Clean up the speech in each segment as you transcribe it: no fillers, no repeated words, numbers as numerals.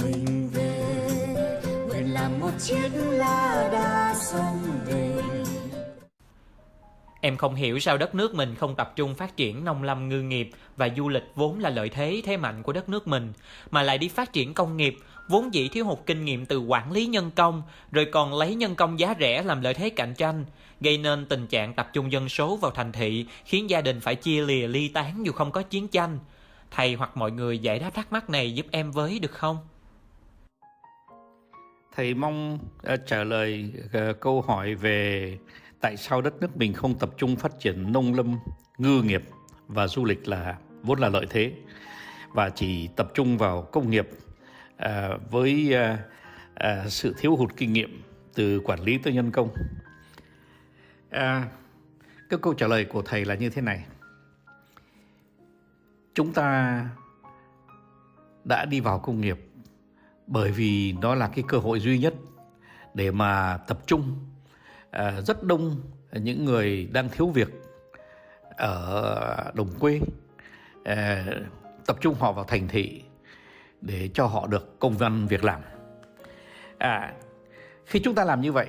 mình về, nguyện làm một chiếc lá đa sông đình. Em không hiểu sao đất nước mình không tập trung phát triển nông lâm ngư nghiệp và du lịch vốn là lợi thế thế mạnh của đất nước mình, mà lại đi phát triển công nghiệp, vốn dĩ thiếu hụt kinh nghiệm từ quản lý nhân công, rồi còn lấy nhân công giá rẻ làm lợi thế cạnh tranh, gây nên tình trạng tập trung dân số vào thành thị, khiến gia đình phải chia lìa ly tán dù không có chiến tranh. Thầy hoặc mọi người giải đáp thắc mắc này giúp em với được không? Thầy mong trả lời câu hỏi về tại sao đất nước mình không tập trung phát triển nông lâm, ngư nghiệp và du lịch là vốn là lợi thế và chỉ tập trung vào công nghiệp với sự thiếu hụt kinh nghiệm từ quản lý tới nhân công. Cái câu trả lời của thầy là như thế này. Chúng ta đã đi vào công nghiệp bởi vì nó là cái cơ hội duy nhất để mà tập trung rất đông những người đang thiếu việc ở đồng quê, tập trung họ vào thành thị để cho họ được công ăn việc làm. Khi chúng ta làm như vậy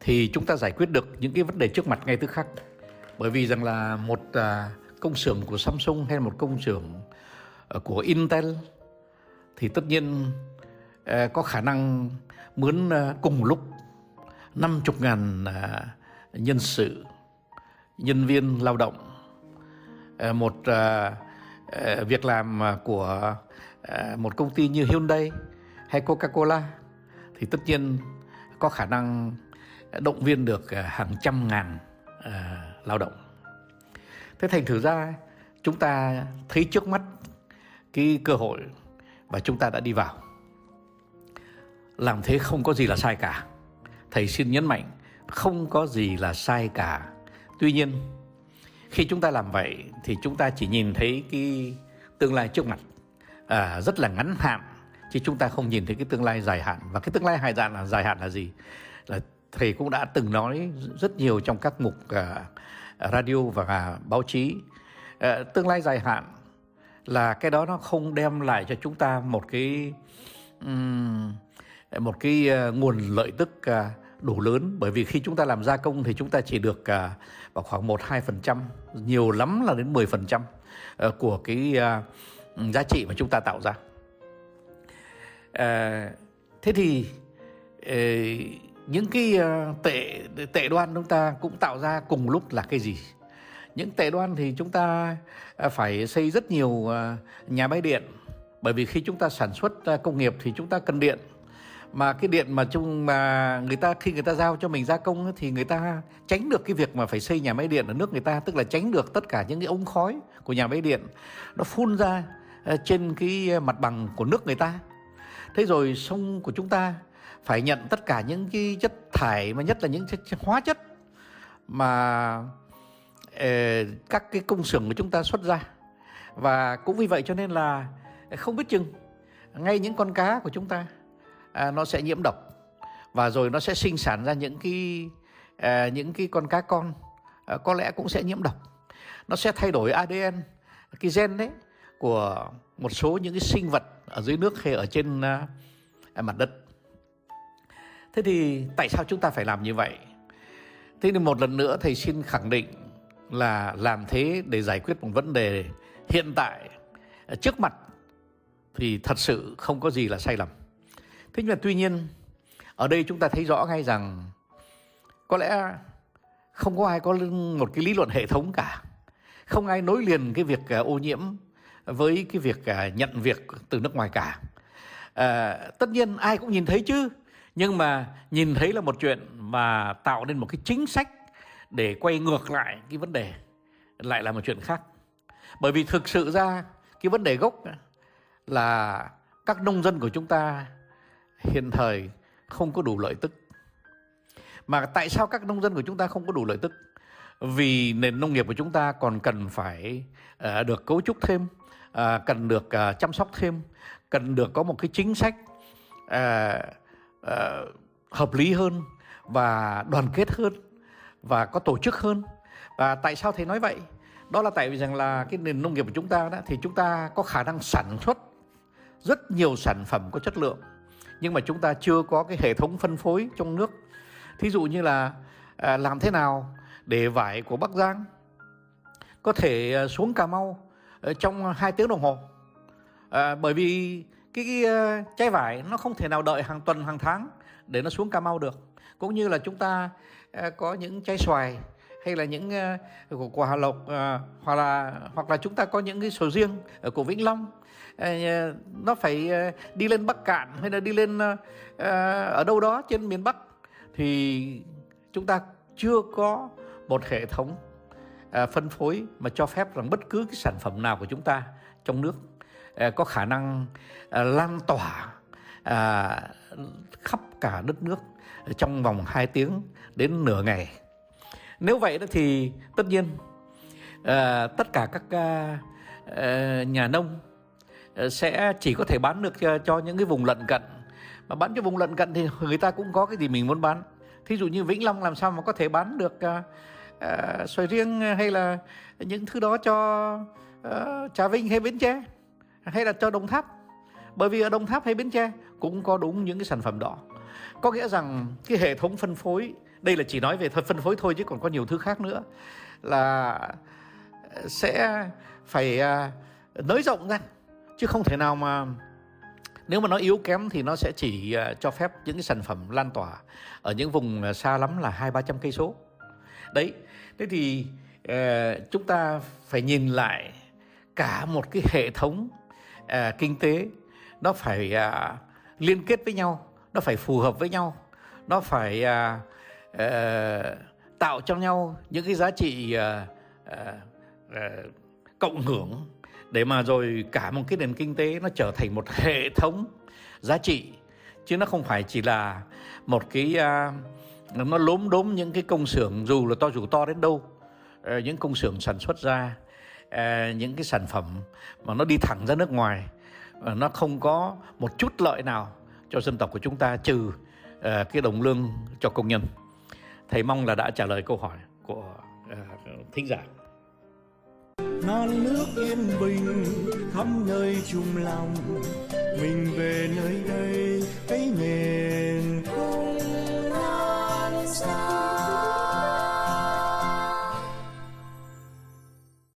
thì chúng ta giải quyết được những cái vấn đề trước mặt ngay tức khắc, bởi vì rằng là một công xưởng của Samsung hay một công xưởng của Intel thì tất nhiên có khả năng mướn cùng lúc 50.000 nhân sự, nhân viên lao động. Một việc làm của một công ty như Hyundai hay Coca-Cola thì tất nhiên có khả năng động viên được hàng trăm ngàn lao động. Thế thành thử ra chúng ta thấy trước mắt cái cơ hội và chúng ta đã đi vào. Làm thế không có gì là sai cả. Thầy xin nhấn mạnh, không có gì là sai cả. Tuy nhiên, khi chúng ta làm vậy thì chúng ta chỉ nhìn thấy cái tương lai trước mặt rất là ngắn hạn, chứ chúng ta không nhìn thấy cái tương lai dài hạn. Và cái tương lai dài hạn là gì? Là thầy cũng đã từng nói rất nhiều trong các mục radio và báo chí. Tương lai dài hạn là cái đó nó không đem lại cho chúng ta một cái nguồn lợi tức đủ lớn, bởi vì khi chúng ta làm gia công thì chúng ta chỉ được vào khoảng 1-2%, nhiều lắm là đến 10% của cái giá trị mà chúng ta tạo ra. Thế thì những cái tệ đoan chúng ta cũng tạo ra cùng lúc là cái gì? Những tệ đoan thì chúng ta phải xây rất nhiều nhà máy điện, bởi vì khi chúng ta sản xuất công nghiệp thì chúng ta cần điện. Mà cái điện mà người ta khi người ta giao cho mình gia công thì người ta tránh được cái việc mà phải xây nhà máy điện ở nước người ta, tức là tránh được tất cả những cái ống khói của nhà máy điện nó phun ra trên cái mặt bằng của nước người ta. Thế rồi sông của chúng ta phải nhận tất cả những cái chất thải, mà nhất là những chất hóa chất mà các cái công xưởng của chúng ta xuất ra. Và cũng vì vậy cho nên là không biết chừng ngay những con cá của chúng ta nó sẽ nhiễm độc, và rồi nó sẽ sinh sản ra những cái con cá con có lẽ cũng sẽ nhiễm độc. Nó sẽ thay đổi ADN, cái gen đấy, của một số những cái sinh vật ở dưới nước hay ở trên mặt đất. Thế thì tại sao chúng ta phải làm như vậy? Thế nên một lần nữa thầy xin khẳng định là làm thế để giải quyết một vấn đề hiện tại trước mặt thì thật sự không có gì là sai lầm. Thế nhưng mà tuy nhiên ở đây chúng ta thấy rõ ngay rằng có lẽ không có ai có một cái lý luận hệ thống cả. Không ai nối liền cái việc ô nhiễm với cái việc nhận việc từ nước ngoài cả. Tất nhiên ai cũng nhìn thấy chứ, nhưng mà nhìn thấy là một chuyện, mà tạo nên một cái chính sách để quay ngược lại cái vấn đề lại là một chuyện khác. Bởi vì thực sự ra cái vấn đề gốc là các nông dân của chúng ta hiện thời không có đủ lợi tức. Mà tại sao các nông dân của chúng ta không có đủ lợi tức? Vì nền nông nghiệp của chúng ta còn cần phải được cấu trúc thêm, cần được chăm sóc thêm, cần được có một cái chính sách hợp lý hơn và đoàn kết hơn và có tổ chức hơn. Và tại sao thầy nói vậy? Đó là tại vì rằng là cái nền nông nghiệp của chúng ta đó, thì chúng ta có khả năng sản xuất rất nhiều sản phẩm có chất lượng, nhưng mà chúng ta chưa có cái hệ thống phân phối trong nước. Thí dụ như là làm thế nào để vải của Bắc Giang có thể xuống Cà Mau trong 2 tiếng đồng hồ, bởi vì cái trái vải nó không thể nào đợi hàng tuần hàng tháng để nó xuống Cà Mau được. Cũng như là chúng ta có những trái xoài hay là những của Hà Lộc, hoặc là chúng ta có những cái sầu riêng của Vĩnh Long, nó phải đi lên Bắc Cạn hay là đi lên ở đâu đó trên miền Bắc, thì chúng ta chưa có một hệ thống phân phối mà cho phép rằng bất cứ cái sản phẩm nào của chúng ta trong nước có khả năng lan tỏa khắp cả đất nước trong vòng 2 tiếng đến nửa ngày. Nếu vậy đó thì tất nhiên tất cả các nhà nông sẽ chỉ có thể bán được cho những cái vùng lận cận. Mà bán cho vùng lận cận thì người ta cũng có cái gì mình muốn bán. Thí dụ như Vĩnh Long làm sao mà có thể bán được xoài riêng hay là những thứ đó cho Trà Vinh hay Bến Tre hay là cho Đồng Tháp. Bởi vì ở Đồng Tháp hay Bến Tre cũng có đúng những cái sản phẩm đó. Có nghĩa rằng cái hệ thống phân phối, đây là chỉ nói về phân phối thôi chứ còn có nhiều thứ khác nữa, là sẽ phải nới rộng ra, chứ không thể nào mà nếu mà nó yếu kém thì nó sẽ chỉ cho phép những cái sản phẩm lan tỏa ở những vùng xa lắm là 200-300 cây số. Đấy, thế thì chúng ta phải nhìn lại cả một cái hệ thống kinh tế, nó phải liên kết với nhau, nó phải phù hợp với nhau, nó phải tạo cho nhau những cái giá trị cộng hưởng, để mà rồi cả một cái nền kinh tế nó trở thành một hệ thống giá trị, chứ nó không phải chỉ là một cái nó lốm đốm những cái công xưởng dù là to dù to đến đâu, những công xưởng sản xuất ra những cái sản phẩm mà nó đi thẳng ra nước ngoài, nó không có một chút lợi nào cho dân tộc của chúng ta trừ cái đồng lương cho công nhân. Thầy mong là đã trả lời câu hỏi của thính giả. Non nước yên bình khắp nơi chung lòng, mình về nơi đây